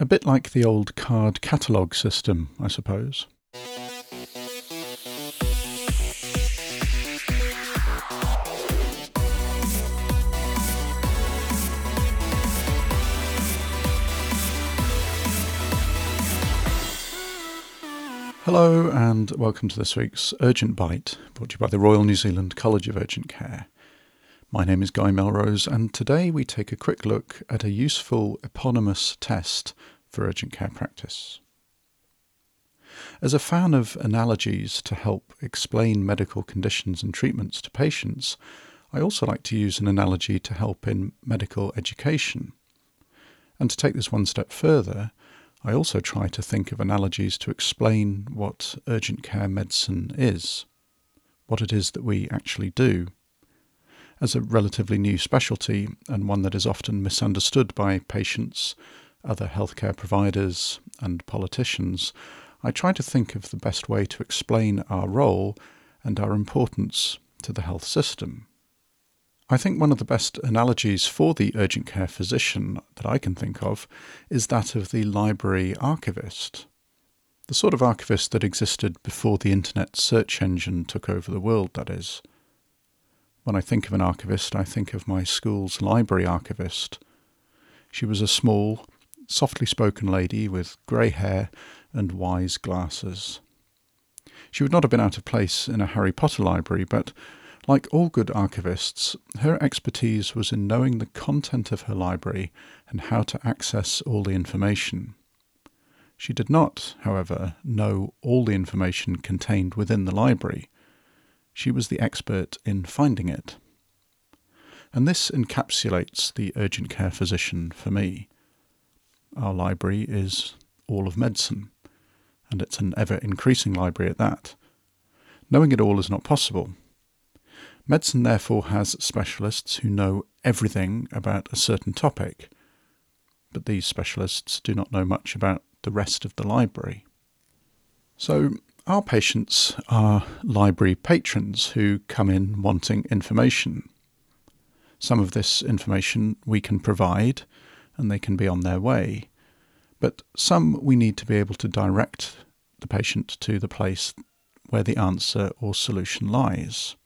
A bit like the old card catalogue system, I suppose. Hello and welcome to this week's Urgent Bite, brought to you by the Royal New Zealand College of Urgent Care. My name is Guy Melrose and today we take a quick look at a useful eponymous test for urgent care practice. As a fan of analogies to help explain medical conditions and treatments to patients, I also like to use an analogy to help in medical education. And to take this one step further, I also try to think of analogies to explain what urgent care medicine is, what it is that we actually do, as a relatively new specialty and one that is often misunderstood by patients, other healthcare providers and politicians. I try to think of the best way to explain our role and our importance to the health system. I think one of the best analogies for the urgent care physician that I can think of is that of the library archivist, the sort of archivist that existed before the internet search engine took over the world, that is. When I think of an archivist, I think of my school's library archivist. She was a small, softly spoken lady with grey hair and wise glasses. She would not have been out of place in a Harry Potter library, but like all good archivists, her expertise was in knowing the content of her library and how to access all the information. She did not, however, know all the information contained within the library. She was the expert in finding it. And this encapsulates the urgent care physician for me. Our library is all of medicine, and it's an ever-increasing library at that. Knowing it all is not possible. Medicine, therefore, has specialists who know everything about a certain topic, but these specialists do not know much about the rest of the library. So our patients are library patrons who come in wanting information. Some of this information we can provide, and they can be on their way, but some we need to be able to direct the patient to the place where the answer or solution lies.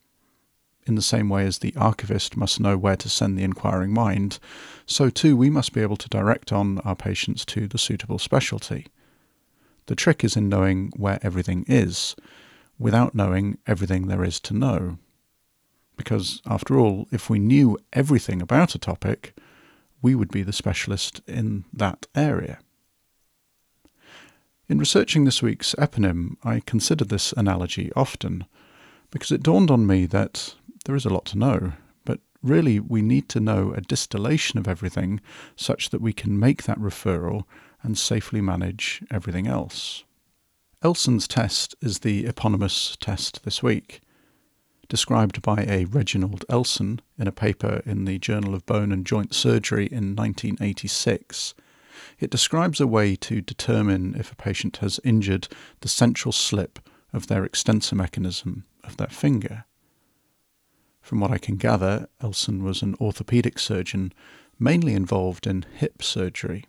In the same way as the archivist must know where to send the inquiring mind, so too we must be able to direct on our patients to the suitable specialty. The trick is in knowing where everything is, without knowing everything there is to know. Because, after all, if we knew everything about a topic, we would be the specialist in that area. In researching this week's eponym, I considered this analogy often, because it dawned on me that there is a lot to know, but really we need to know a distillation of everything such that we can make that referral and safely manage everything else. Elson's Test is the eponymous test this week, described by a Reginald Elson in a paper in the Journal of Bone and Joint Surgery in 1986. It describes a way to determine if a patient has injured the central slip of their extensor mechanism of their finger. From what I can gather, Elson was an orthopaedic surgeon mainly involved in hip surgery.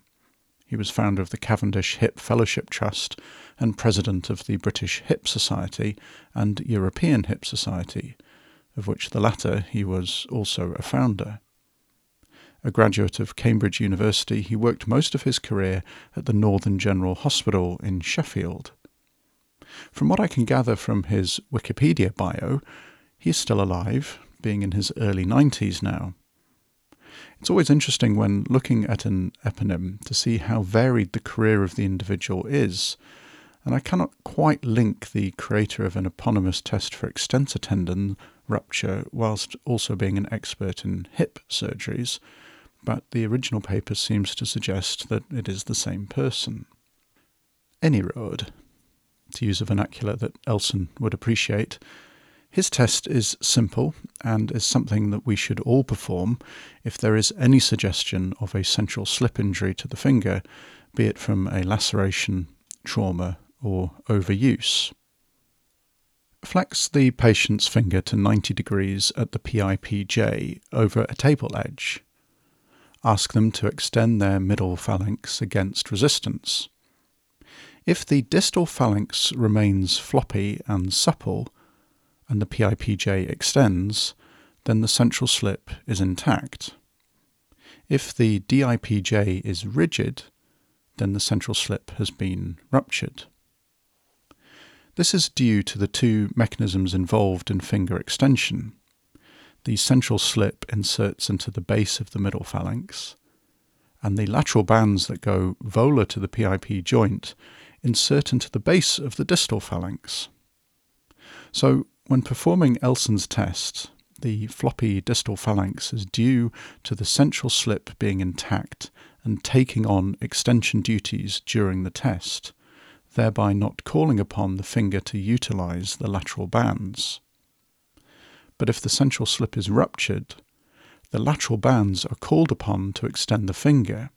He was founder of the Cavendish Hip Fellowship Trust and president of the British Hip Society and European Hip Society, of which the latter he was also a founder. A graduate of Cambridge University, he worked most of his career at the Northern General Hospital in Sheffield. From what I can gather from his Wikipedia bio, he is still alive, being in his early 90s now. It's always interesting when looking at an eponym to see how varied the career of the individual is, and I cannot quite link the creator of an eponymous test for extensor tendon rupture whilst also being an expert in hip surgeries, but the original paper seems to suggest that it is the same person. Anyroad, to use a vernacular that Elson would appreciate, his test is simple and is something that we should all perform if there is any suggestion of a central slip injury to the finger, be it from a laceration, trauma, or overuse. Flex the patient's finger to 90 degrees at the PIPJ over a table edge. ask them to extend their middle phalanx against resistance. If the distal phalanx remains floppy and supple, and the PIPJ extends, then the central slip is intact. If the DIPJ is rigid, then the central slip has been ruptured. This is due to the two mechanisms involved in finger extension. The central slip inserts into the base of the middle phalanx, and the lateral bands that go volar to the PIP joint insert into the base of the distal phalanx. So, when performing Elson's test, the floppy distal phalanx is due to the central slip being intact and taking on extension duties during the test, thereby not calling upon the finger to utilise the lateral bands. But if the central slip is ruptured, the lateral bands are called upon to extend the finger,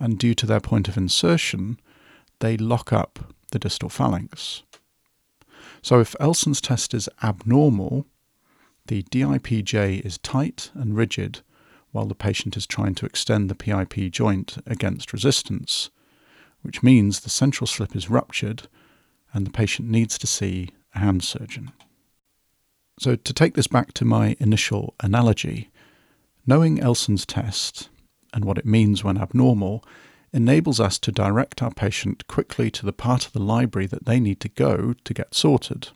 and due to their point of insertion, they lock up the distal phalanx. So if Elson's test is abnormal, the DIPJ is tight and rigid while the patient is trying to extend the PIP joint against resistance, which means the central slip is ruptured and the patient needs to see a hand surgeon. So to take this back to my initial analogy, knowing Elson's test and what it means when abnormal enables us to direct our patient quickly to the part of the library that they need to go to get sorted.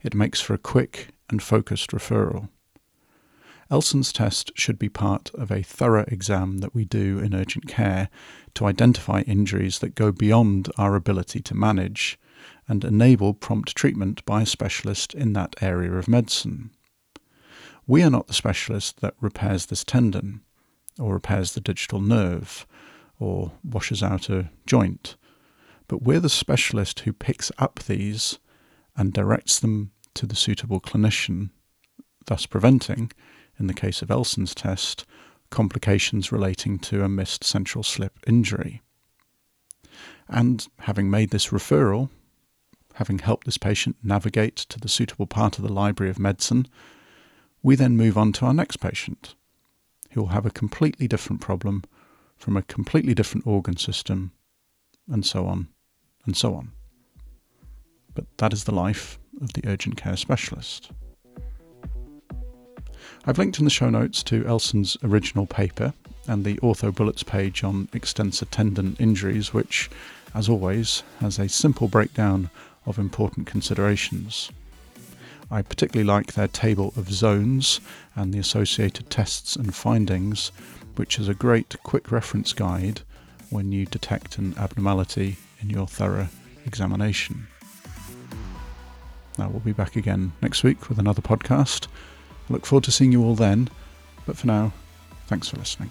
It makes for a quick and focused referral. Elson's test should be part of a thorough exam that we do in urgent care to identify injuries that go beyond our ability to manage and enable prompt treatment by a specialist in that area of medicine. We are not the specialist that repairs this tendon, or repairs the digital nerve, or washes out a joint, but we're the specialist who picks up these and directs them to the suitable clinician, thus preventing, in the case of Elson's test, complications relating to a missed central slip injury. And having made this referral, having helped this patient navigate to the suitable part of the library of medicine, we then move on to our next patient, who will have a completely different problem from a completely different organ system, and so on, and so on. But that is the life of the urgent care specialist. I've linked in the show notes to Elson's original paper and the OrthoBullets page on extensor tendon injuries, which, as always, has a simple breakdown of important considerations. I particularly like their table of zones and the associated tests and findings, which is a great quick reference guide when you detect an abnormality in your thorough examination. Now we'll be back again next week with another podcast. I look forward to seeing you all then, but for now, thanks for listening.